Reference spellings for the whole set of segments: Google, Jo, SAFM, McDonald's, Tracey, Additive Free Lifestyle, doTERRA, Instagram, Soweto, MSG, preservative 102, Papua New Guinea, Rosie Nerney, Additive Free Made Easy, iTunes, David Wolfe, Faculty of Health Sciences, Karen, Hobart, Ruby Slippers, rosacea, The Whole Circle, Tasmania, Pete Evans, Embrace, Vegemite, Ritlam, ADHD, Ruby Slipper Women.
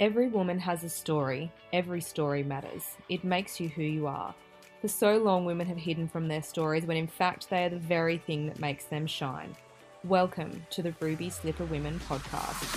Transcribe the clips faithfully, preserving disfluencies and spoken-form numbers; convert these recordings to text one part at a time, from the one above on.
Every woman has a story. Every story matters. It makes you who you are. For so long, women have hidden from their stories when in fact they are the very thing that makes them shine. Welcome to the Ruby Slipper Women podcast.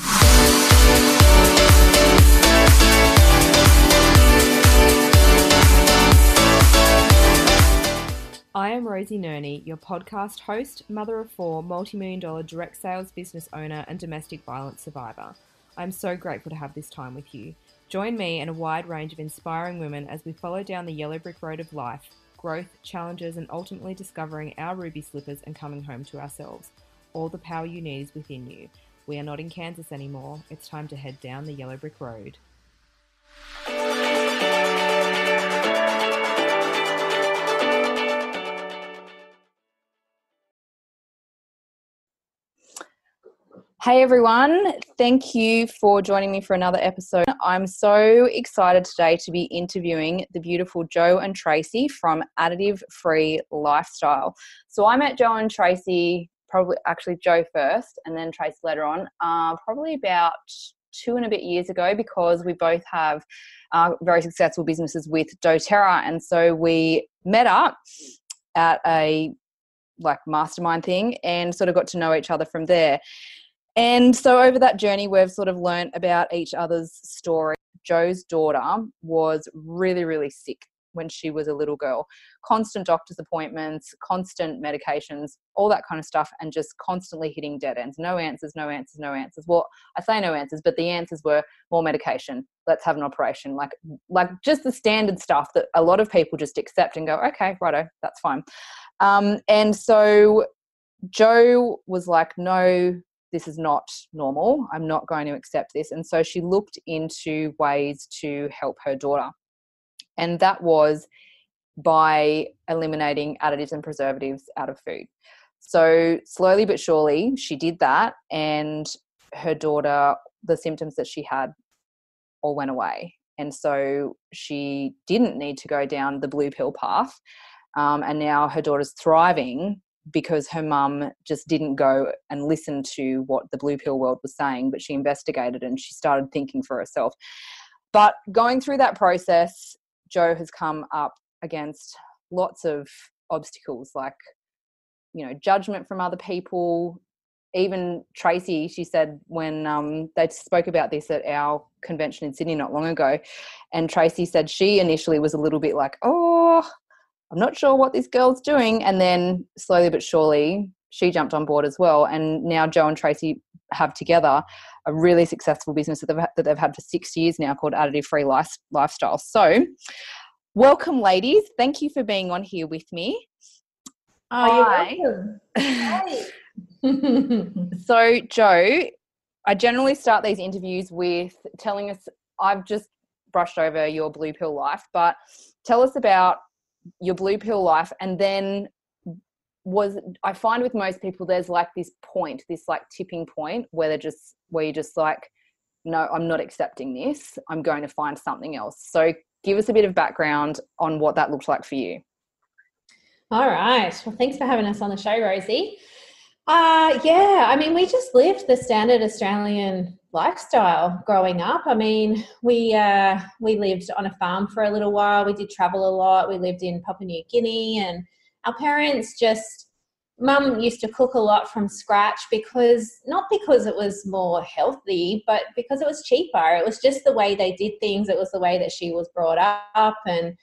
I am Rosie Nerney, your podcast host, mother of four, multi-million dollar direct sales business owner and domestic violence survivor. I'm so grateful to have this time with you. Join me and a wide range of inspiring women as we follow down the yellow brick road of life, growth, challenges, and ultimately discovering our ruby slippers and coming home to ourselves. All the power you need is within you. We are not in Kansas anymore. It's time to head down the yellow brick road. Hey everyone, thank you for joining me for another episode. I'm so excited today to be interviewing the beautiful Jo and Tracy from Additive Free Lifestyle. So I met Jo and Tracy, probably actually Jo first and then Tracy later on, uh, probably about two and a bit years ago because we both have uh, very successful businesses with doTERRA. And so we met up at a like mastermind thing and sort of got to know each other from there. And so over that journey, we've sort of learned about each other's story. Jo's daughter was really, really sick when she was a little girl. Constant doctor's appointments, constant medications, all that kind of stuff, and just constantly hitting dead ends. No answers, no answers, no answers. Well, I say no answers, but the answers were more medication. Let's have an operation. Like, like just the standard stuff that a lot of people just accept and go, okay, righto, that's fine. Um, and so Jo was like, no, this is not normal. I'm not going to accept this. And so she looked into ways to help her daughter. And that was by eliminating additives and preservatives out of food. So slowly but surely she did that, and her daughter, the symptoms that she had all went away. And so she didn't need to go down the blue pill path. Um, and now her daughter's thriving because her mum just didn't go and listen to what the blue pill world was saying, but she investigated and she started thinking for herself. But going through that process, Jo has come up against lots of obstacles, like, you know, judgment from other people. Even Tracy, she said when um, they spoke about this at our convention in Sydney not long ago, and Tracy said she initially was a little bit like, oh, I'm not sure what this girl's doing. And then slowly but surely she jumped on board as well. And now Jo and Tracy have together a really successful business that they've, that they've had for six years now called Additive Free Life, Lifestyle. So welcome, ladies. Thank you for being on here with me. Oh, you're welcome. So Jo, I generally start these interviews with telling us, I've just brushed over your blue pill life, but tell us about your blue pill life. And then was I find with most people there's like this point, this like tipping point where they're just where you're just like, no, I'm not accepting this. I'm going to find something else. So give us a bit of background on what that looked like for you. All right. Well, thanks for having us on the show, Rosie. Uh, yeah, I mean, we just lived the standard Australian lifestyle growing up. I mean, we uh, we lived on a farm for a little while. We did travel a lot. We lived in Papua New Guinea, and our parents just, mum used to cook a lot from scratch because, not because it was more healthy, but because it was cheaper. It was just the way they did things. It was the way that she was brought up. And,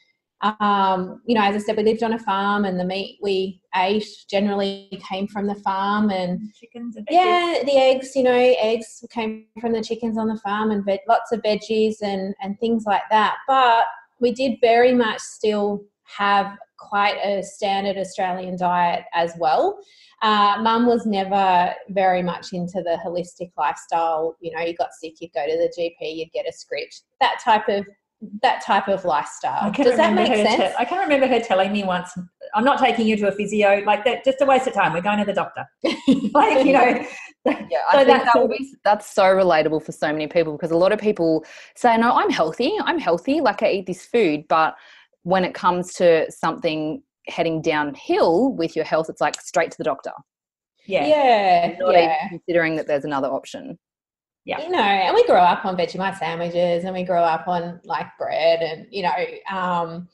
um, you know, as I said, we lived on a farm, and the meat we ate generally came from the farm, and chickens and yeah, the eggs, you know, eggs came from the chickens on the farm, and veg- lots of veggies and, and things like that. But we did very much still have quite a standard Australian diet as well. Uh, Mum was never very much into the holistic lifestyle. You know, you got sick, you'd go to the G P, you'd get a script, that type of that type of lifestyle. Does that make sense? Te- I can remember her telling me once, I'm not taking you to a physio, like that, just a waste of time. We're going to the doctor. Like, you know. Yeah, I so think that will be, that's so relatable for so many people, because a lot of people say, no, I'm healthy, I'm healthy, like I eat this food. But when it comes to something heading downhill with your health, it's like straight to the doctor. Yeah. Yeah. Not yeah. even considering that there's another option. Yeah. You know, and we grow up on Vegemite sandwiches, and we grow up on like bread, and you know, um,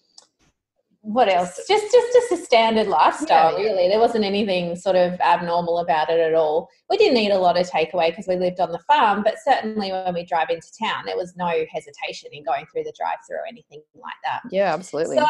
what else? Just, just, just a standard lifestyle. Yeah, yeah. Really, there wasn't anything sort of abnormal about it at all. We didn't eat a lot of takeaway because we lived on the farm, but certainly when we drive into town, there was no hesitation in going through the drive-through or anything like that. Yeah, absolutely. So,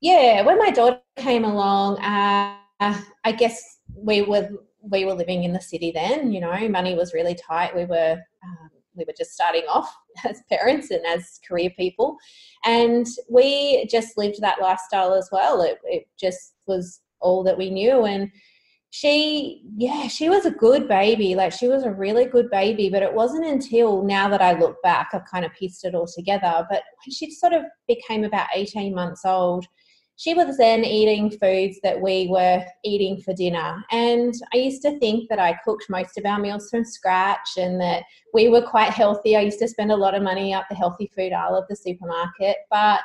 yeah, when my daughter came along, uh, I guess we were we were living in the city then. You know, money was really tight. We were. Um, We were just starting off as parents and as career people, and we just lived that lifestyle as well. It, it just was all that we knew. And she, yeah, she was a good baby. Like, she was a really good baby, but it wasn't until now that I look back, I've kind of pieced it all together. But when she sort of became about eighteen months old, she was then eating foods that we were eating for dinner. And I used to think that I cooked most of our meals from scratch and that we were quite healthy. I used to spend a lot of money up the healthy food aisle of the supermarket. But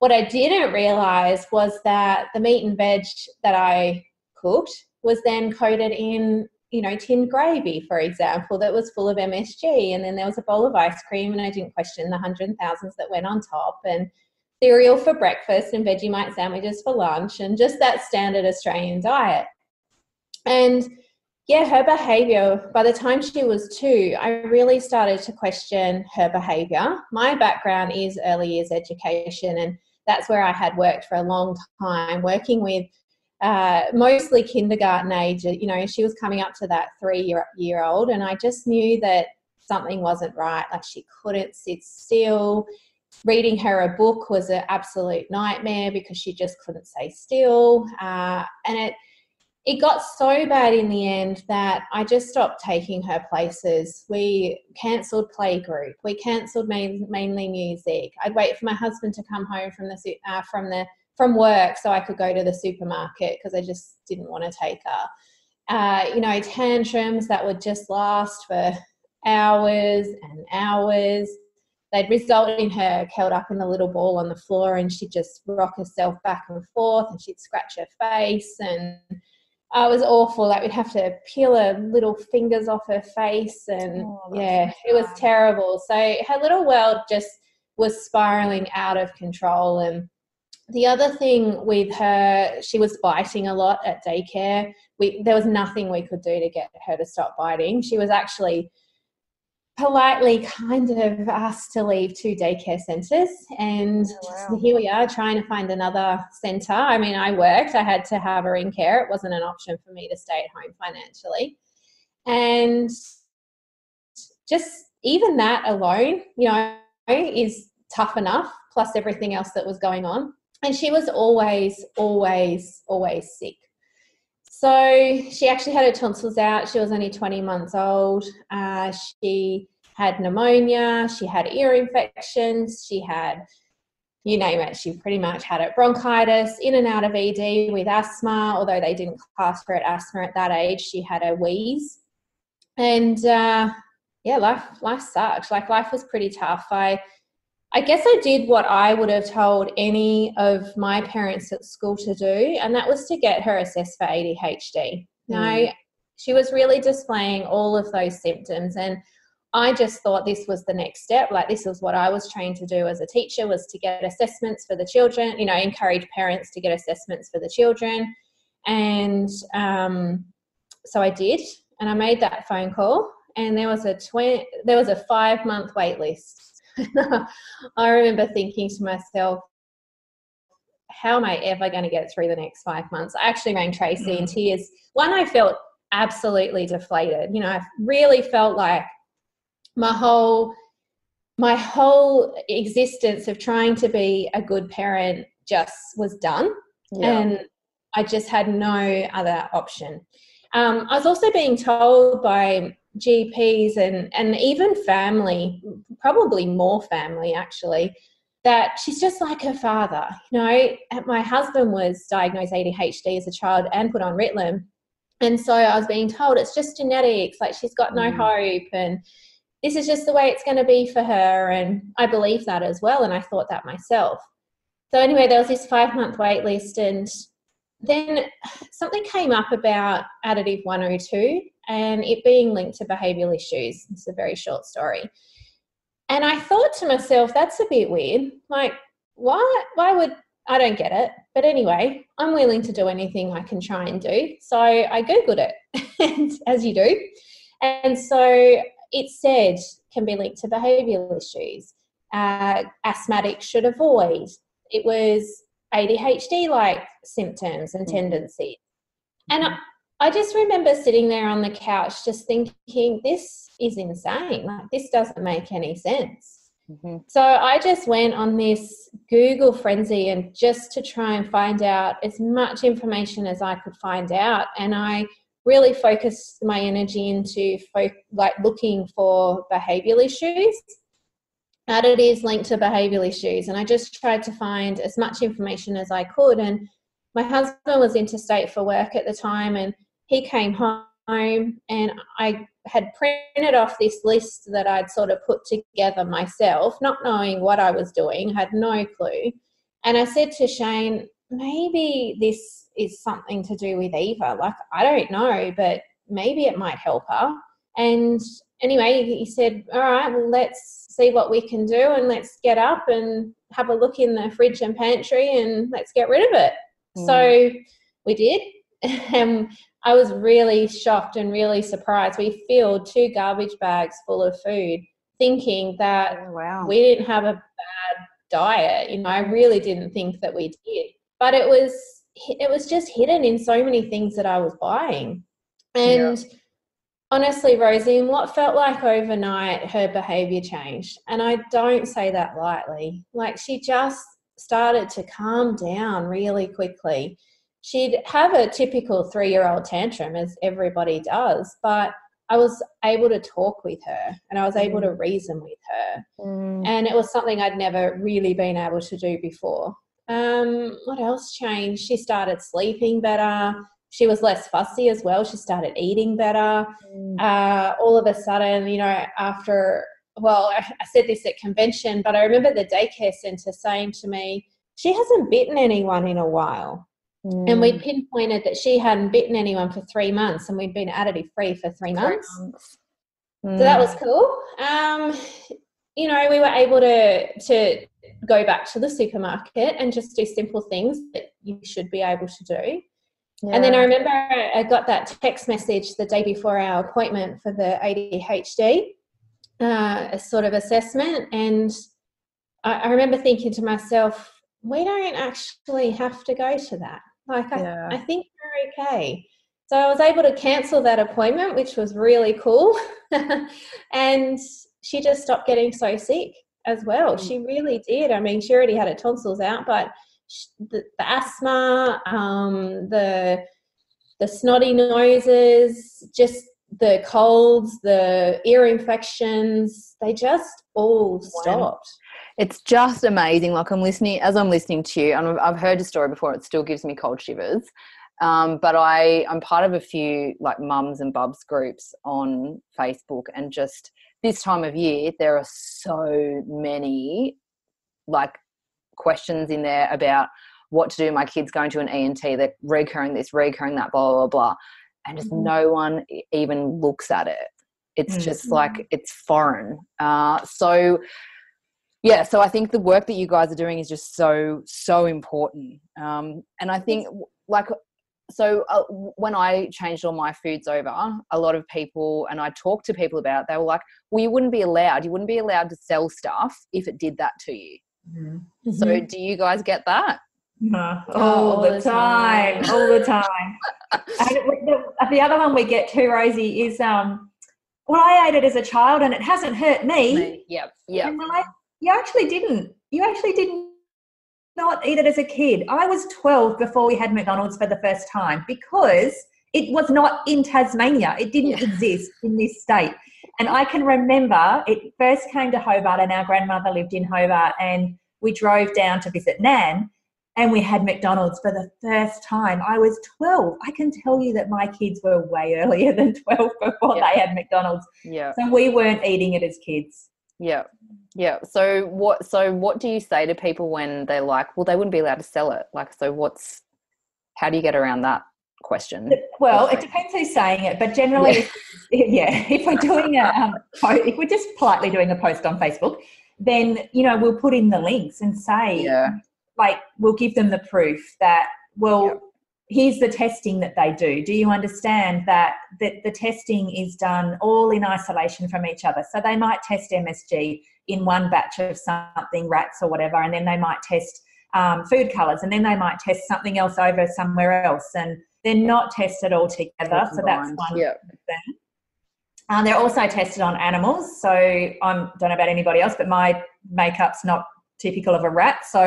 what I didn't realise was that the meat and veg that I cooked was then coated in, you know, tinned gravy, for example, that was full of M S G. And then there was a bowl of ice cream, and I didn't question the hundreds and thousands that went on top. And cereal for breakfast and Vegemite sandwiches for lunch, and just that standard Australian diet. And yeah, her behaviour, by the time she was two, I really started to question her behaviour. My background is early years education, and that's where I had worked for a long time, working with uh, mostly kindergarten age. You know, she was coming up to that three-year-old, and I just knew that something wasn't right. Like, she couldn't sit still. Reading her a book was an absolute nightmare because she just couldn't stay still. Uh, and it it got so bad in the end that I just stopped taking her places. We cancelled playgroup. We cancelled main, mainly music. I'd wait for my husband to come home from the uh, from the from work so I could go to the supermarket because I just didn't want to take her. Uh, you know, tantrums that would just last for hours and hours. They'd result in her curled up in the little ball on the floor, and she'd just rock herself back and forth, and she'd scratch her face, and uh, it was awful. Like, we'd have to peel her little fingers off her face, and oh, yeah, it was terrible. So her little world just was spiralling out of control. And the other thing with her, she was biting a lot at daycare. We, there was nothing we could do to get her to stop biting. She was actually politely kind of asked to leave two daycare centres, and oh, wow. Here we are trying to find another centre. I mean, I worked, I had to have her in care. It wasn't an option for me to stay at home financially. And just even that alone, you know, is tough enough, plus everything else that was going on. And she was always, always, always sick. So she actually had her tonsils out. She was only twenty months old. Uh, she had pneumonia. She had ear infections. She had, you name it, she pretty much had it. Bronchitis, in and out of E D with asthma, although they didn't class her at asthma at that age. She had a wheeze. And, uh, yeah, life life sucked. Like, life was pretty tough. I I guess I did what I would have told any of my parents at school to do, and that was to get her assessed for A D H D. Mm. Now, she was really displaying all of those symptoms, and I just thought this was the next step. Like, this is what I was trained to do as a teacher, was to get assessments for the children, you know, encourage parents to get assessments for the children. And um, so I did, and I made that phone call, and there was a tw- there was a five-month wait list. I remember thinking to myself, how am I ever going to get through the next five months? I actually rang Tracy mm. in tears. One, I felt absolutely deflated. You know, I really felt like my whole, my whole existence of trying to be a good parent just was done. Yeah. And I just had no other option. Um, I was also being told by G Ps and, and even family, probably more family actually, that she's just like her father. You know, my husband was diagnosed A D H D as a child and put on Ritlam. And so I was being told it's just genetics, like she's got no mm. hope, and this is just the way it's going to be for her. And I believed that as well, and I thought that myself. So anyway, there was this five-month wait list, and then something came up about Additive one oh two and it being linked to behavioural issues. It's a very short story. And I thought to myself, that's a bit weird. Like, why, why would, I don't get it. But anyway, I'm willing to do anything I can try and do. So I Googled it, as you do. And so it said can be linked to behavioural issues. Uh, asthmatic should avoid. It was A D H D-like symptoms and tendencies. And I, I just remember sitting there on the couch just thinking, this is insane. Like, this doesn't make any sense. Mm-hmm. So I just went on this Google frenzy and just to try and find out as much information as I could find out. And I really focused my energy into fo- like looking for behavioural issues. Additives linked to behavioural issues. And I just tried to find as much information as I could. And my husband was interstate for work at the time, and he came home and I had printed off this list that I'd sort of put together myself, not knowing what I was doing, had no clue. And I said to Shane, maybe this is something to do with Eva. Like, I don't know, but maybe it might help her. And anyway, he said, all right, well, let's see what we can do, and let's get up and have a look in the fridge and pantry and let's get rid of it. Mm. So we did. And I was really shocked and really surprised. We filled two garbage bags full of food, thinking that oh, wow. we didn't have a bad diet. You know, I really didn't think that we did. But it was it was just hidden in so many things that I was buying. And yeah. honestly, Rosie, in what felt like overnight, her behaviour changed. And I don't say that lightly. Like, she just started to calm down really quickly. She'd have a typical three-year-old tantrum, as everybody does, but I was able to talk with her and I was able to reason with her. Mm. And it was something I'd never really been able to do before. Um, what else changed? She started sleeping better. She was less fussy as well. She started eating better. Mm. Uh, all of a sudden, you know, after, well, I said this at convention, but I remember the daycare centre saying to me, she hasn't bitten anyone in a while. Mm. And we pinpointed that she hadn't bitten anyone for three months and we'd been additive free for three months. Mm. So that was cool. Um, you know, we were able to to go back to the supermarket and just do simple things that you should be able to do. Yeah. And then I remember I got that text message the day before our appointment for the A D H D uh, sort of assessment. And I, I remember thinking to myself, we don't actually have to go to that. Like, I, yeah. I think we're okay. So I was able to cancel that appointment, which was really cool. And she just stopped getting so sick as well. Mm. She really did. I mean, she already had her tonsils out, but she, the, the asthma, um, the the snotty noses, just the colds, the ear infections, they just all stopped. It's just amazing. Like, I'm listening, as I'm listening to you, and I've heard your story before, it still gives me cold shivers. Um, but I, I'm part of a few like mums and bubs groups on Facebook, and just this time of year, there are so many like questions in there about what to do. My kid's going to an E N T, they're recurring this, recurring that, blah, blah, blah. And just mm-hmm. no one even looks at it. It's mm-hmm. just like, it's foreign. Uh, so, Yeah, so I think the work that you guys are doing is just so, so important. Um, and I think, like, so uh, when I changed all my foods over, a lot of people, and I talked to people about it, they were like, well, you wouldn't be allowed. You wouldn't be allowed to sell stuff if it did that to you. Mm-hmm. So do you guys get that? No. All, all the, the time. time. All the time. the, the other one we get too, Rosie, is, um, well, I ate it as a child and it hasn't hurt me. me. Yep, yep. You actually didn't. You actually did not eat it as a kid. I was twelve before we had McDonald's for the first time because it was not in Tasmania. It didn't yeah. exist in this state. And I can remember it first came to Hobart, and our grandmother lived in Hobart, and we drove down to visit Nan, and we had McDonald's for the first time. I was twelve. I can tell you that my kids were way earlier than twelve before yeah. they had McDonald's. Yeah. So we weren't eating it as kids. Yeah. Yeah. So what, so what do you say to people when they're like, well, they wouldn't be allowed to sell it? Like, so what's, how do you get around that question. Well, it depends who's saying it, but generally, yeah, if, yeah, if we're doing a, um, if we're just politely doing a post on Facebook, then, you know, we'll put in the links and say, yeah. like, we'll give them the proof that, well, yeah. here's the testing that they do. Do you understand that the, the testing is done all in isolation from each other? So they might test M S G in one batch of something, rats or whatever, and then they might test um, food colours, and then they might test something else over somewhere else, and they're not tested all together. So that's one yep. of them. Um, they're also tested on animals. So I don't know about anybody else, but my makeup's not typical of a rat. So,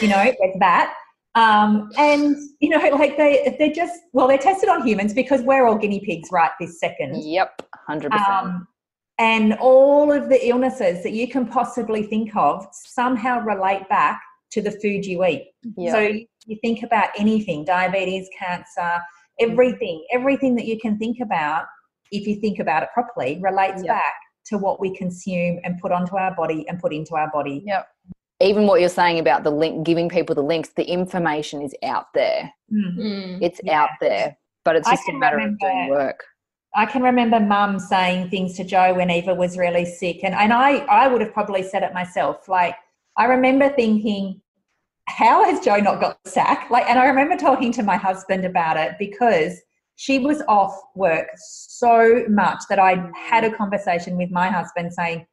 you know, there's that. Um, and, you know, like they, they're just, well, they're tested on humans because we're all guinea pigs right this second. Yep, one hundred percent. Um, and all of the illnesses that you can possibly think of somehow relate back to the food you eat. Yep. So you think about anything, diabetes, cancer, everything, everything that you can think about, if you think about it properly, relates yep. back to what we consume and put onto our body and put into our body. Yep. Even what you're saying about the link, giving people the links, the information is out there. Mm-hmm. It's yeah. out there, but it's just a matter remember, of doing work. I can remember Mum saying things to Joe when Eva was really sick, and, and I, I would have probably said it myself. Like, I remember thinking, how has Joe not got sack? Like, and I remember talking to my husband about it because she was off work so much that I had a conversation with my husband saying,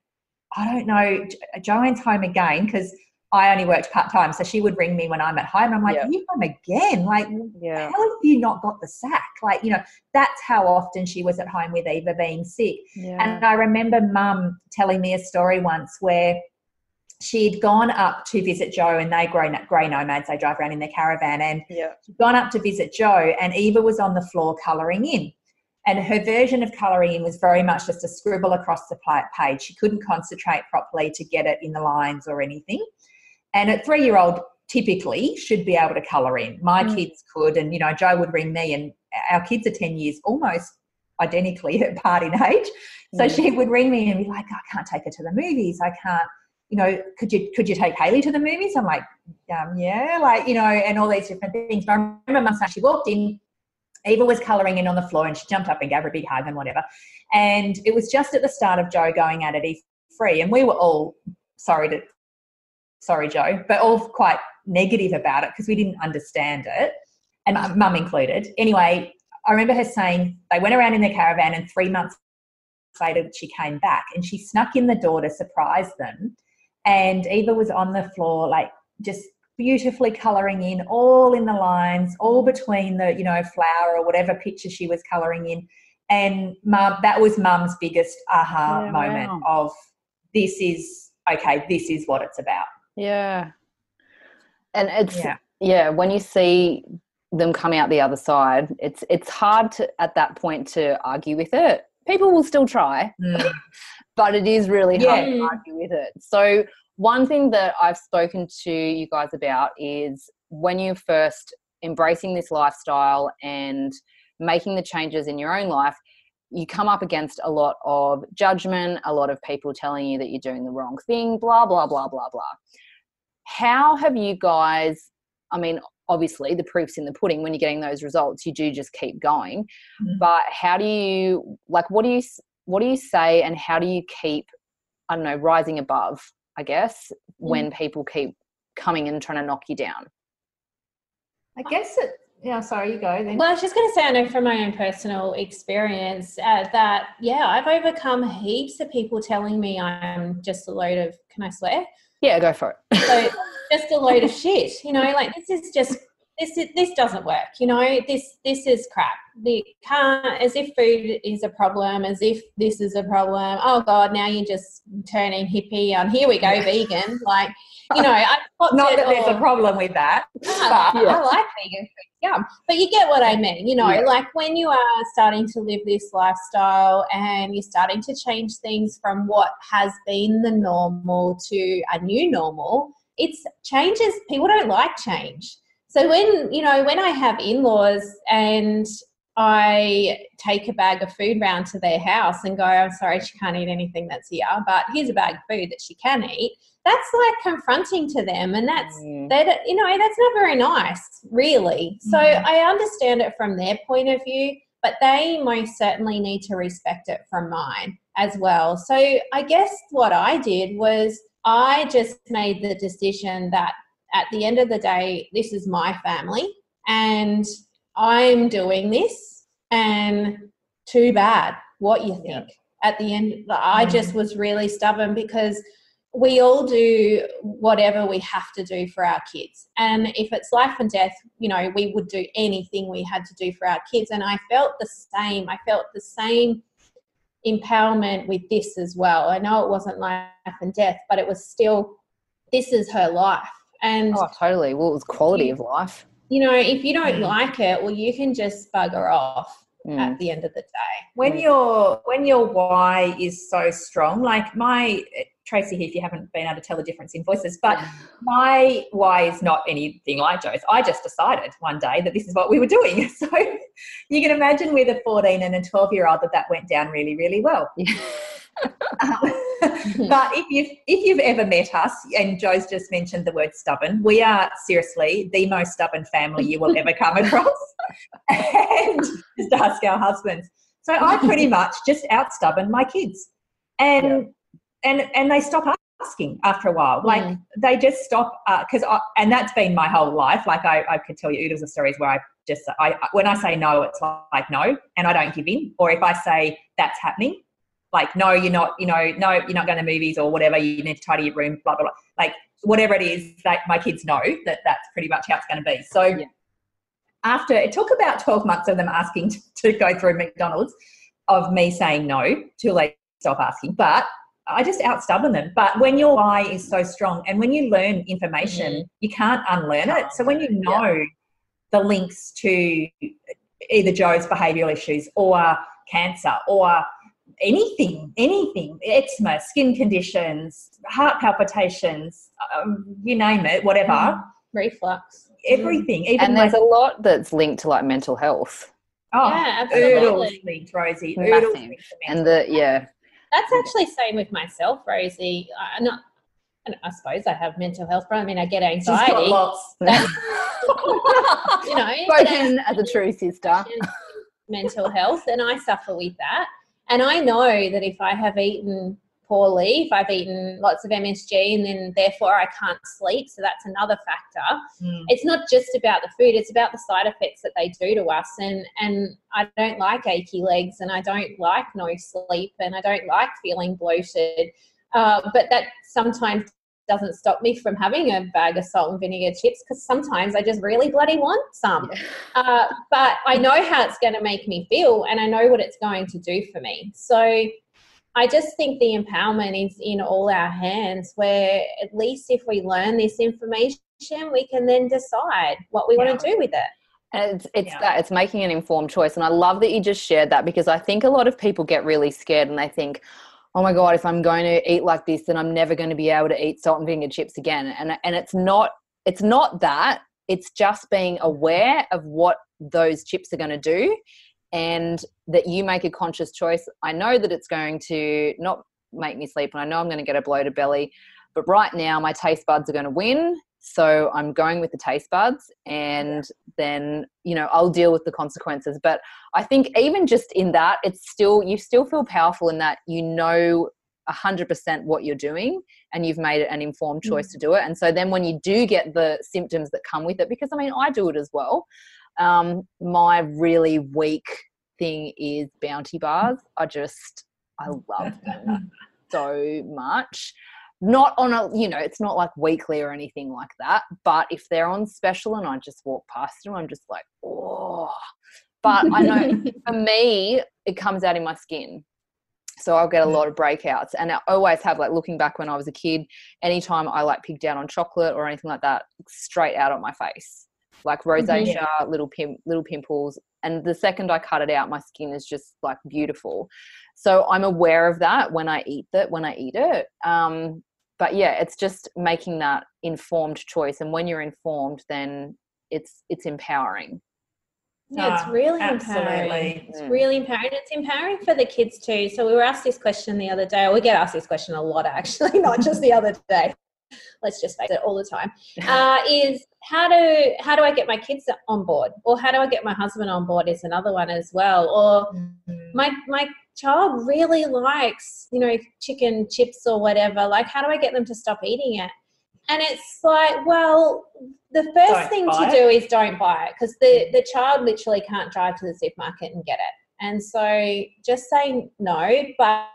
I don't know, Joanne's home again, because I only worked part-time, so she would ring me when I'm at home. I'm like, yep. are you home again? Like, yeah. how have you not got the sack? Like, you know, that's how often she was at home with Eva being sick. Yeah. And I remember Mum telling me a story once where she'd gone up to visit Joe, and they grown up grey nomads. They drive around in their caravan, and yeah. she'd gone up to visit Joe, and Eva was on the floor colouring in. And her version of colouring in was very much just a scribble across the page. She couldn't concentrate properly to get it in the lines or anything. And a three-year-old typically should be able to colour in. My mm. kids could, and, you know, Joe would ring me, and our kids are ten years almost identically apart in age. So mm. she would ring me and be like, I can't take her to the movies. I can't, you know, could you could you take Hayley to the movies? I'm like, um, yeah, like, you know, and all these different things. But I remember my son, she walked in, Eva was colouring in on the floor, and she jumped up and gave her a big hug and whatever. And it was just at the start of Joe going Additive Free, and we were all, sorry to, sorry Joe, but all quite negative about it because we didn't understand it, and Mum included. Anyway, I remember her saying they went around in their caravan, and three months later she came back, and she snuck in the door to surprise them. And Eva was on the floor, like, just beautifully colouring in, all in the lines, all between the, you know, flower or whatever picture she was colouring in. And Mum, that was Mum's biggest aha yeah, moment wow. of this is, okay, this is what it's about. Yeah. And it's, yeah. yeah, when you see them come out the other side, it's it's hard to, at that point, to argue with it. People will still try, mm. but it is really yeah. hard to argue with it. So one thing that I've spoken to you guys about is when you're first embracing this lifestyle and making the changes in your own life, you come up against a lot of judgment, a lot of people telling you that you're doing the wrong thing, blah, blah, blah, blah, blah. How have you guys, I mean, obviously the proof's in the pudding. When you're getting those results, you do just keep going. Mm-hmm. But how do you, like, what do you, what do you say, and how do you keep, I don't know, rising above, I guess, when people keep coming and trying to knock you down? I guess it, yeah, sorry, you go then. Well, I was just going to say, I know from my own personal experience uh, that, yeah, I've overcome heaps of people telling me I'm just a load of, can I swear? Yeah, go for it. So just a load of shit, you know, like this is just, this is, this doesn't work, you know, this, this is crap. The can't, as if food is a problem, as if this is a problem. Oh God, now you're just turning hippie on, here we go, yeah. vegan. Like, you know, I've got not that all. There's a problem with that. Yeah, but yeah. I like vegan food, yeah. But you get what I mean, you know, yeah. like when you are starting to live this lifestyle and you're starting to change things from what has been the normal to a new normal, it's changes, people don't like change. So when, you know, when I have in-laws and I take a bag of food round to their house and go, I'm sorry, she can't eat anything that's here, but here's a bag of food that she can eat. That's like confronting to them, and that's, mm. that, you know, that's not very nice, really. So mm. I understand it from their point of view, but they most certainly need to respect it from mine as well. So I guess what I did was I just made the decision that at the end of the day, this is my family and I'm doing this, and too bad what you think. Yeah. At the end, I just was really stubborn, because we all do whatever we have to do for our kids. And if it's life and death, you know, we would do anything we had to do for our kids. And I felt the same. I felt the same empowerment with this as well. I know it wasn't life and death, but it was still, this is her life. And oh, totally. Well, it was quality of life. You know, if you don't like it, well, you can just bugger off mm. at the end of the day. When mm. your when your why is so strong, like my, Tracy here, if you haven't been able to tell the difference in voices, but yeah. my why is not anything like Joe's. I just decided one day that this is what we were doing. So you can imagine with a fourteen and a twelve-year-old that that went down really, really well. Yeah. um, but if you've if you've ever met us, and Joe's just mentioned the word stubborn, we are seriously the most stubborn family you will ever come across. And just ask our husbands. So I pretty much just out stubborn my kids, and yeah. and and they stop asking after a while. Like mm. they just stop because uh, and that's been my whole life. Like I, I could tell you oodles of stories where I just I when I say no, it's like no, and I don't give in. Or if I say that's happening. Like, no, you're not, you know, no, you're not going to movies or whatever. You need to tidy your room, blah, blah, blah. Like, whatever it is, that my kids know that that's pretty much how it's going to be. So yeah. after, it took about twelve months of them asking to, to go through McDonald's of me saying no till they stop asking. But I just outstubborn them. But when your why is so strong and when you learn information, mm-hmm. you can't unlearn it. So when you know yeah. the links to either Joe's behavioural issues or cancer or anything, anything, eczema, skin conditions, heart palpitations, um, you name it, whatever. Mm. Reflux. Everything. Mm. Even and there's like, a lot that's linked to like mental health. Oh, yeah, oodles linked, Rosie. Oodles linked to mental and the, yeah. That's actually the same with myself, Rosie. I, not, I suppose I have mental health problems. I mean, I get anxiety. She's got lots. You know. Spoken as a true sister. Mental health, and I suffer with that. And I know that if I have eaten poorly, if I've eaten lots of M S G and then therefore I can't sleep, so that's another factor. Mm. It's not just about the food, it's about the side effects that they do to us. And, and I don't like achy legs, and I don't like no sleep, and I don't like feeling bloated. Uh, but that sometimes doesn't stop me from having a bag of salt and vinegar chips, because sometimes I just really bloody want some. Yeah. Uh, but I know how it's going to make me feel, and I know what it's going to do for me. So I just think the empowerment is in all our hands, where at least if we learn this information, we can then decide what we yeah. want to do with it. And it's, it's yeah. that, it's making an informed choice. And I love that you just shared that, because I think a lot of people get really scared and they think, oh my God, if I'm going to eat like this, then I'm never going to be able to eat salt and vinegar chips again. And and it's not it's not that. It's just being aware of what those chips are going to do, and that you make a conscious choice. I know that it's going to not make me sleep, and I know I'm going to get a bloated belly, but right now my taste buds are going to win. So I'm going with the taste buds, and then, you know, I'll deal with the consequences. But I think even just in that, it's still, you still feel powerful in that you know one hundred percent what you're doing, and you've made an informed choice mm. to do it. And so then when you do get the symptoms that come with it, because I mean, I do it as well. Um, my really weak thing is Bounty bars. I just, I love them so much. Not on a, you know, it's not like weekly or anything like that, but if they're on special and I just walk past them, I'm just like, oh. But I know for me, it comes out in my skin. So I'll get a lot of breakouts. And I always have, like, looking back when I was a kid, anytime I like pigged out on chocolate or anything like that, straight out on my face, like rosacea, yeah. little pim- little pimples. And the second I cut it out, my skin is just like beautiful. So I'm aware of that when I eat that, when I eat it. Um, But yeah, it's just making that informed choice. And when you're informed, then it's it's empowering. Yeah, it's really Absolutely. empowering. It's really empowering. It's empowering for the kids too. So we were asked this question the other day. We get asked this question a lot, actually, not just the other day. Let's just face it, all the time. Uh, is how do how do I get my kids on board, or how do I get my husband on board? Is another one as well. Or mm-hmm. my my child really likes, you know, chicken chips or whatever. Like, how do I get them to stop eating it? And it's like, well, the first don't thing to do is don't buy it, because the, the child literally can't drive to the supermarket and get it. And so just say no, but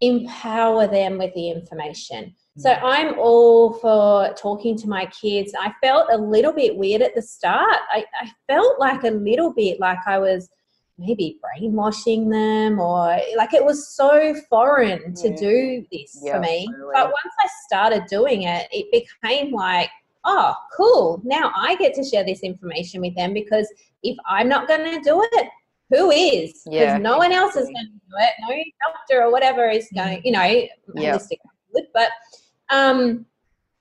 empower them with the information. So I'm all for talking to my kids. I felt a little bit weird at the start. I, I felt like a little bit like I was maybe brainwashing them, or like it was so foreign to yeah. do this yeah, for me. Absolutely. But once I started doing it, it became like, oh, cool. Now I get to share this information with them, because if I'm not going to do it, who is? Because yeah, no exactly. one else is going to do it. No doctor or whatever is going, you know, yeah. but um,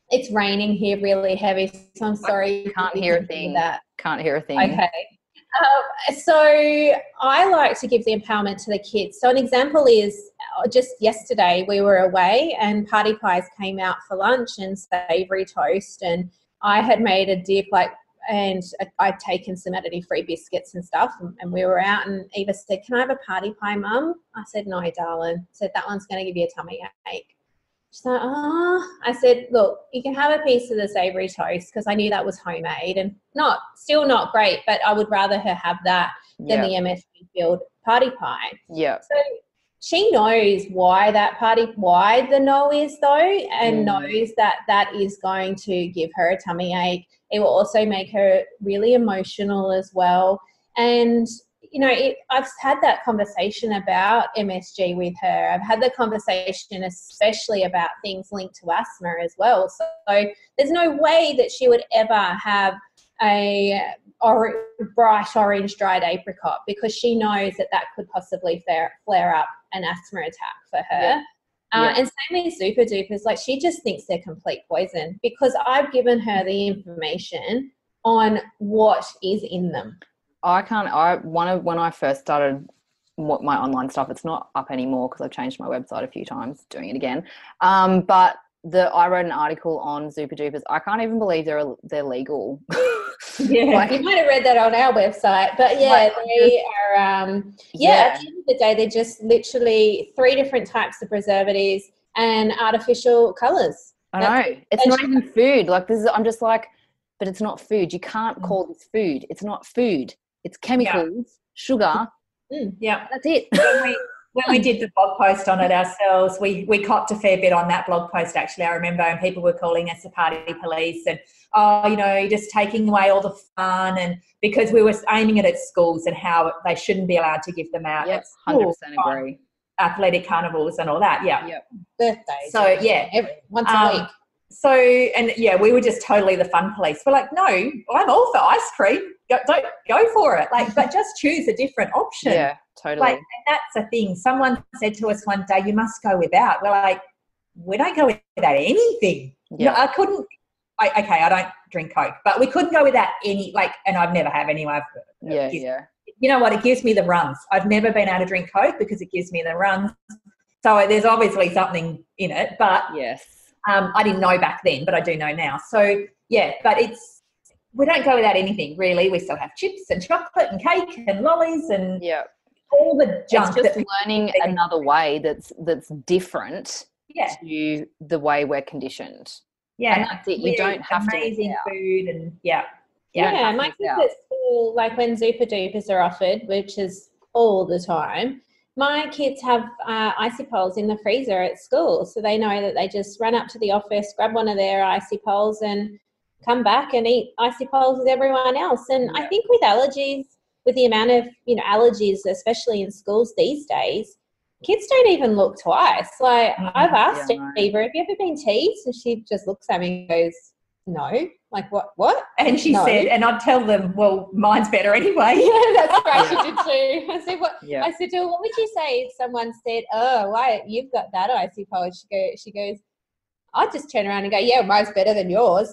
it's raining here really heavy, so I'm sorry. I can't hear a thing. That. Can't hear a thing. Okay. Um, so I like to give the empowerment to the kids. So an example is just yesterday we were away and party pies came out for lunch and savoury toast, and I had made a dip, like, and I'd taken some additive free biscuits and stuff, and, and we were out, and Eva said, "Can I have a party pie, Mum?" I said, "No, darling." I said, "That one's going to give you a tummy ache." She's like, "Oh." I said, "Look, you can have a piece of the savoury toast," because I knew that was homemade and not, still not great, but I would rather her have that than yeah. the M S G filled party pie. Yeah. So she knows why that party, why the no is though, and mm. knows that that is going to give her a tummy ache. It will also make her really emotional as well. And you know, it, I've had that conversation about M S G with her. I've had the conversation especially about things linked to asthma as well. So, so there's no way that she would ever have a or, bright orange dried apricot, because she knows that that could possibly flare, flare up an asthma attack for her. Yeah. Uh, yeah. And same with super dupers. Like, she just thinks they're complete poison because I've given her the information on what is in them. I can't, I, one of, when I first started my online stuff, it's not up anymore because I've changed my website a few times, doing it again. Um, but the, I wrote an article on Zupa Dupers. I can't even believe they're, they're legal. Yeah. Like, you might've read that on our website, but yeah, like, they are, um, yeah, yeah, at the end of the day, they're just literally three different types of preservatives and artificial colors. I That's know. It's not even food. Like, this is, I'm just like, but it's not food. You can't call this food. It's not food. It's chemicals, yeah. sugar. Mm, yeah. That's it. When we, when we did the blog post on it ourselves, we, we copped a fair bit on that blog post, actually, I remember, and people were calling us the party police and, oh, you know, just taking away all the fun, and because we were aiming it at schools and how they shouldn't be allowed to give them out. Yes, one hundred percent agree. Athletic carnivals and all that, yeah. Yep. Birthdays. So, yeah. Every, once a um, week. So, and yeah, we were just totally the fun police. We're like, no, I'm all for ice cream. Go, don't go for it. Like, but just choose a different option. Yeah, totally. Like, and that's a thing. Someone said to us one day, "You must go without." We're like, we don't go without anything. Yeah. No, I couldn't. I, okay, I don't drink Coke, but we couldn't go without any. Like, and I've never had anyway. Yeah, gives, yeah. You know what? It gives me the runs. I've never been able to drink Coke because it gives me the runs. So there's obviously something in it, but yes. Um, I didn't know back then, but I do know now. So, yeah, but it's we don't go without anything, really. We still have chips and chocolate and cake and lollies and yeah. all the junk. It's just learning another way that's that's different yeah. to the way we're conditioned. Yeah. And that's it. You don't have to. Amazing food and, yeah. Yeah, yeah my kids at school, like when Zupa Dupas are offered, which is all the time, my kids have uh, icy poles in the freezer at school, so they know that they just run up to the office, grab one of their icy poles and come back and eat icy poles with everyone else. And yeah. I think with allergies, with the amount of, you know, allergies, especially in schools these days, kids don't even look twice. Like, mm-hmm. I've asked yeah, Eva, "Have you ever been teased?" And she just looks at me and goes, "No." Like, what? What? And she no. said, and I'd tell them, "Well, mine's better anyway." Yeah, that's right. She did too. I said, "What?" Yeah. I said, "Well, what would you say if someone said, 'Oh, why you've got that icy pole?'" She go, she goes, "I'd just turn around and go, 'Yeah, mine's better than yours.'"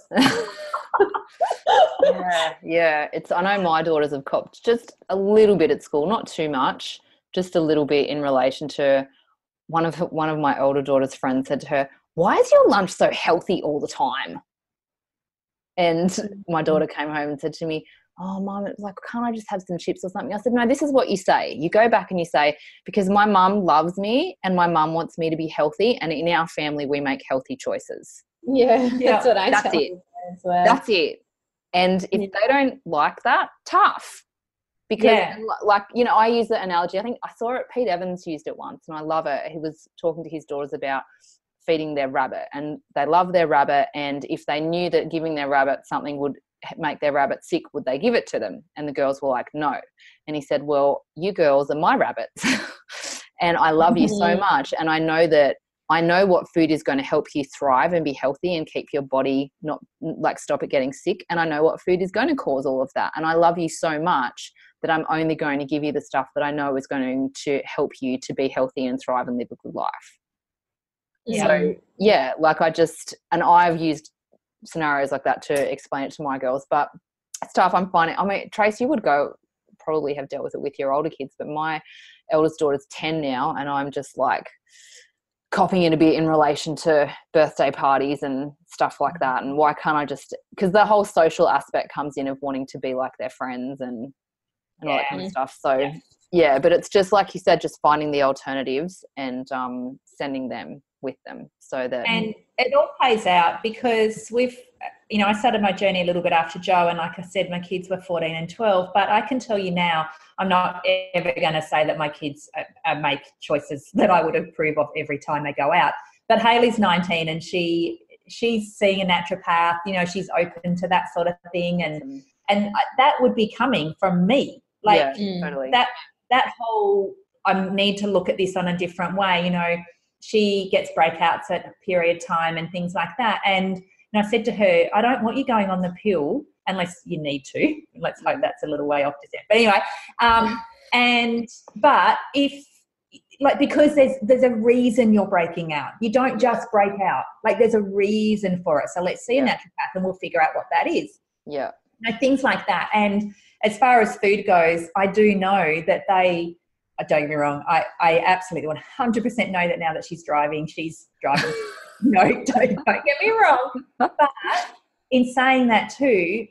Yeah, yeah. It's, I know my daughters have copped just a little bit at school, not too much, just a little bit in relation to one of her, one of my older daughter's friends said to her, "Why is your lunch so healthy all the time?" And my daughter came home and said to me, "Oh, Mum, it was like, can't I just have some chips or something?" I said, "No, this is what you say. You go back and you say, because my mum loves me and my mum wants me to be healthy, and in our family we make healthy choices." Yeah, yeah. That's what I that's tell it. You as well. That's it. And if yeah. they don't like that, tough. Because, yeah. like, you know, I use the analogy. I think I saw it. Pete Evans used it once, and I love it. He was talking to his daughters about feeding their rabbit, and they love their rabbit, and if they knew that giving their rabbit something would make their rabbit sick, would they give it to them? And the girls were like, no. And he said, well, you girls are my rabbits and I love you so much, and I know that I know what food is going to help you thrive and be healthy and keep your body not like stop it getting sick, and I know what food is going to cause all of that, and I love you so much that I'm only going to give you the stuff that I know is going to help you to be healthy and thrive and live a good life. Yeah. So yeah, like I just, and I've used scenarios like that to explain it to my girls, but it's tough. I'm finding, I mean, Trace, you would go probably have dealt with it with your older kids, but my eldest daughter's ten now, and I'm just like copying it a bit in relation to birthday parties and stuff like that. And why can't I just, because the whole social aspect comes in of wanting to be like their friends and, and all yeah. that kind of stuff. So yeah. yeah, but it's just like you said, just finding the alternatives and um, sending them with them, so that and it all plays out. Because we've, you know, I started my journey a little bit after Joe, and like I said, my kids were fourteen and twelve, but I can tell you now, I'm not ever going to say that my kids uh, make choices that I would approve of every time they go out. But Hayley's nineteen, and she she's seeing a naturopath, you know, she's open to that sort of thing, and mm. and that would be coming from me, like yeah, totally. that that whole I need to look at this on a different way, you know. She gets breakouts at period time and things like that. And, and I said to her, I don't want you going on the pill unless you need to. Let's hope that's a little way off to set. But anyway, um, and but if, like, because there's there's a reason you're breaking out. You don't just break out. Like, there's a reason for it. So let's see yeah. a naturopath and we'll figure out what that is. Yeah. You know, things like that. And as far as food goes, I do know that they – don't get me wrong, I, I absolutely one hundred percent know that now that she's driving, she's driving. No, don't, don't get me wrong. But in saying that too,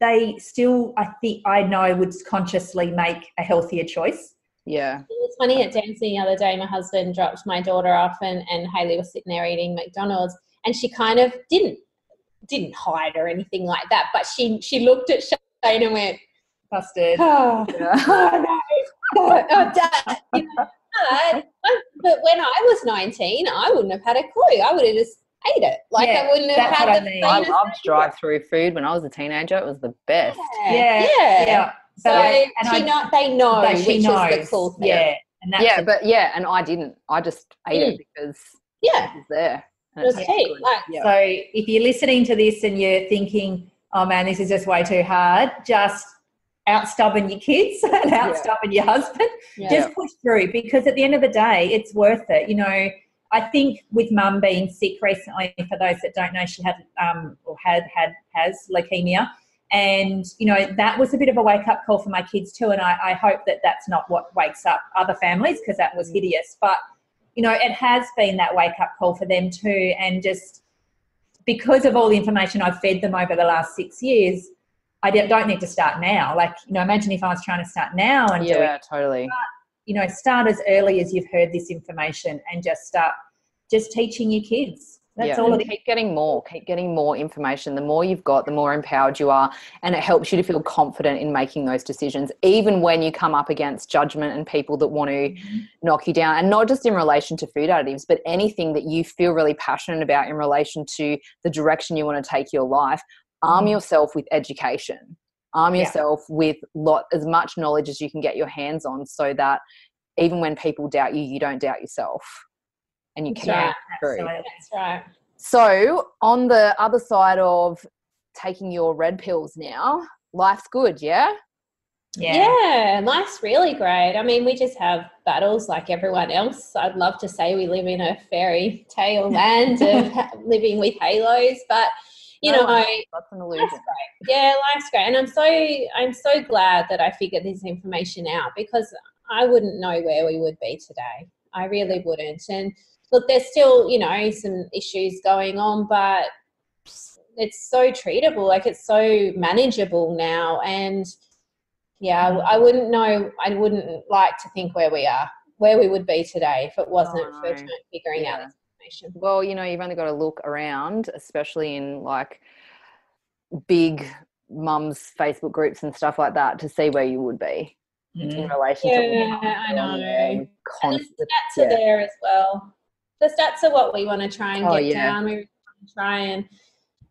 they still, I think, I know would consciously make a healthier choice. Yeah. It was funny at dancing the other day, my husband dropped my daughter off and, and Hayley was sitting there eating McDonald's, and she kind of didn't, didn't hide or anything like that, but she, she looked at Shane and went, busted. Oh, yeah. Oh no. Oh, oh, Dad, you know, Dad. But when I was nineteen, I wouldn't have had a clue. I would have just ate it. Like yeah, I wouldn't have had I the mean. I loved drive-through food when I was a teenager. It was the best. Yeah, yeah. yeah. So and she I, not they know which she knows. Is the cool thing. Yeah, and that's yeah, a, but yeah, and I didn't. I just ate mm. it because yeah, it was there. It was cheap. Like, yeah. So if you're listening to this and you're thinking, "Oh man, this is just way too hard," just out-stubborn your kids and out-stubborn yeah. your husband. Yeah. Just push through, because at the end of the day, it's worth it. You know, I think with Mum being sick recently, for those that don't know, she had um, or had had has leukemia, and you know that was a bit of a wake-up call for my kids too. And I, I hope that that's not what wakes up other families, because that was hideous. But you know, it has been that wake-up call for them too, and just because of all the information I've fed them over the last six years. I don't need to start now. Like, you know, imagine if I was trying to start now and yeah, do it. Totally. But, you know, start as early as you've heard this information and just start just teaching your kids. That's yeah. all. And it keep is. getting more, keep getting more information. The more you've got, the more empowered you are, and it helps you to feel confident in making those decisions, even when you come up against judgment and people that want to mm-hmm. knock you down. And not just in relation to food additives, but anything that you feel really passionate about in relation to the direction you want to take your life. Arm yourself with education. Arm yourself yeah. with lot as much knowledge as you can get your hands on, so that even when people doubt you, you don't doubt yourself, and you carry it through. That's right. So on the other side of taking your red pills now, life's good, yeah? Yeah. Yeah, life's really great. I mean, we just have battles like everyone else. I'd love to say we live in a fairy tale land of living with halos, but you no know, I, that's an illusion. Life's yeah, life's great. And I'm so, I'm so glad that I figured this information out, because I wouldn't know where we would be today. I really wouldn't. And look, there's still, you know, some issues going on, but it's so treatable. Like, it's so manageable now. And yeah, I wouldn't know. I wouldn't like to think where we are, where we would be today if it wasn't oh, for figuring yeah. out this information. Well, you know, you've only got to look around, especially in like big mums Facebook groups and stuff like that, to see where you would be mm. in relation yeah, to yeah, I know. Constant, and the stats yeah. are there as well. The stats are what we want to try and oh, get yeah. down. We really want to try and,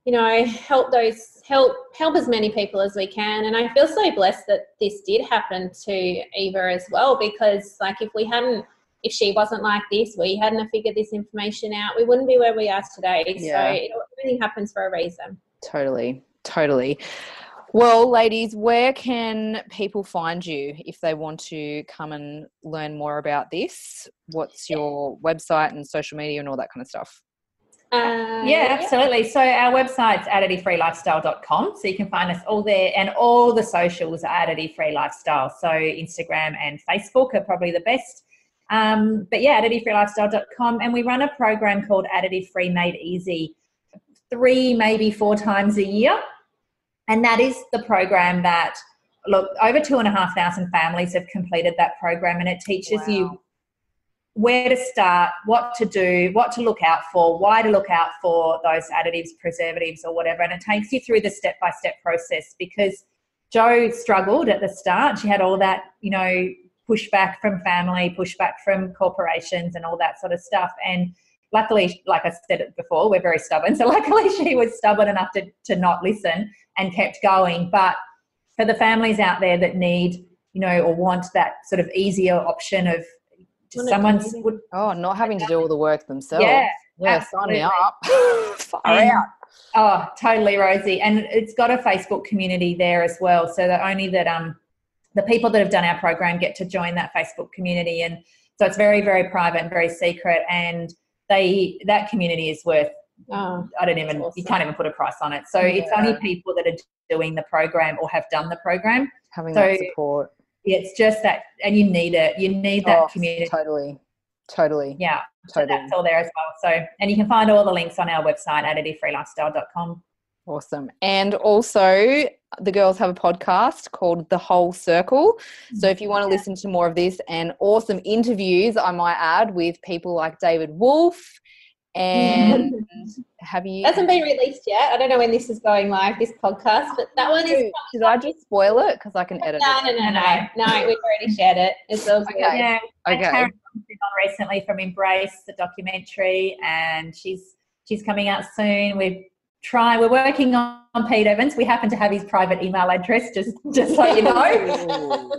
you know, help those help help as many people as we can. And I feel so blessed that this did happen to Eva as well, because like if we hadn't if she wasn't like this, we hadn't figured this information out, we wouldn't be where we are today. Yeah. So it really happens for a reason. Totally, totally. Well, ladies, where can people find you if they want to come and learn more about this? What's your website and social media and all that kind of stuff? Um, yeah, absolutely. Yeah. So our website's additive free lifestyle dot com. So you can find us all there, and all the socials are Additive Free Lifestyle. So Instagram and Facebook are probably the best. Um, but yeah, additive free lifestyle dot com. And we run a program called Additive Free Made Easy three, maybe four times a year. And that is the program that, look, over two and a half thousand families have completed that program, and it teaches wow. you where to start, what to do, what to look out for, why to look out for those additives, preservatives or whatever. And it takes you through the step-by-step process, because Jo struggled at the start. She had all that, you know, pushback from family, pushback from corporations and all that sort of stuff. And luckily, like I said it before, we're very stubborn. So luckily she was stubborn enough to, to not listen and kept going. But for the families out there that need, you know, or want that sort of easier option of, someone's would oh not having to do all the work themselves yeah, yeah sign me up far and, out oh totally Rosie, and it's got a Facebook community there as well, so that only that um the people that have done our program get to join that Facebook community. And so it's very, very private and very secret, and they that community is worth oh, I don't even awesome. You can't even put a price on it, so yeah. it's only people that are doing the program or have done the program having so, that support. It's just that, and you need it. You need that oh, community. Totally, totally. Yeah, totally. So that's all there as well. So, and you can find all the links on our website, additive free lifestyle dot com. Awesome. And also, the girls have a podcast called The Whole Circle. So if you want to listen to more of this and awesome interviews, I might add, with people like David Wolfe. And have you? It hasn't been released yet. I don't know when this is going live, this podcast, but that one is. Should I just spoil it? Because I can edit no, it. No, no, no, no. No, we've already shared it. It's all okay. Good. Yeah. Okay. And Karen on recently from Embrace, the documentary, and she's she's coming out soon. We've tried. We're working on, on Pete Evans. We happen to have his private email address, just just so you know.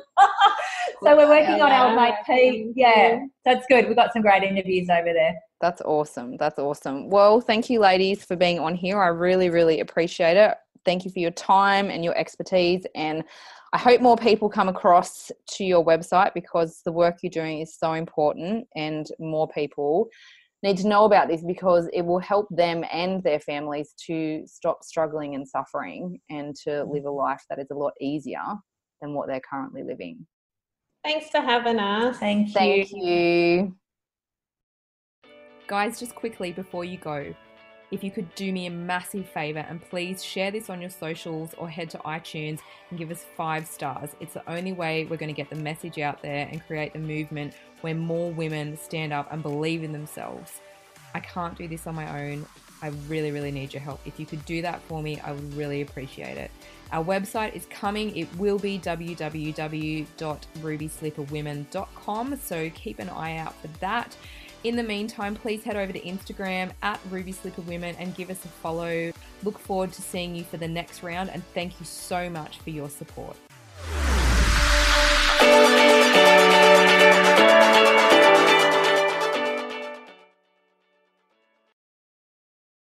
So we're working on our mate Pete. Yeah, that's good. We've got some great interviews over there. That's awesome. That's awesome. Well, thank you, ladies, for being on here. I really, really appreciate it. Thank you for your time and your expertise. And I hope more people come across to your website, because the work you're doing is so important, and more people need to know about this, because it will help them and their families to stop struggling and suffering, and to live a life that is a lot easier than what they're currently living. Thanks for having us. Thank you. Thank you. Guys, just quickly before you go, if you could do me a massive favour and please share this on your socials, or head to iTunes and give us five stars. It's the only way we're going to get the message out there and create the movement where more women stand up and believe in themselves. I can't do this on my own. I really, really need your help. If you could do that for me, I would really appreciate it. Our website is coming. It will be w w w dot ruby slipper women dot com, so keep an eye out for that. In the meantime, please head over to Instagram at Ruby Slipper Women and give us a follow. Look forward to seeing you for the next round, and thank you so much for your support.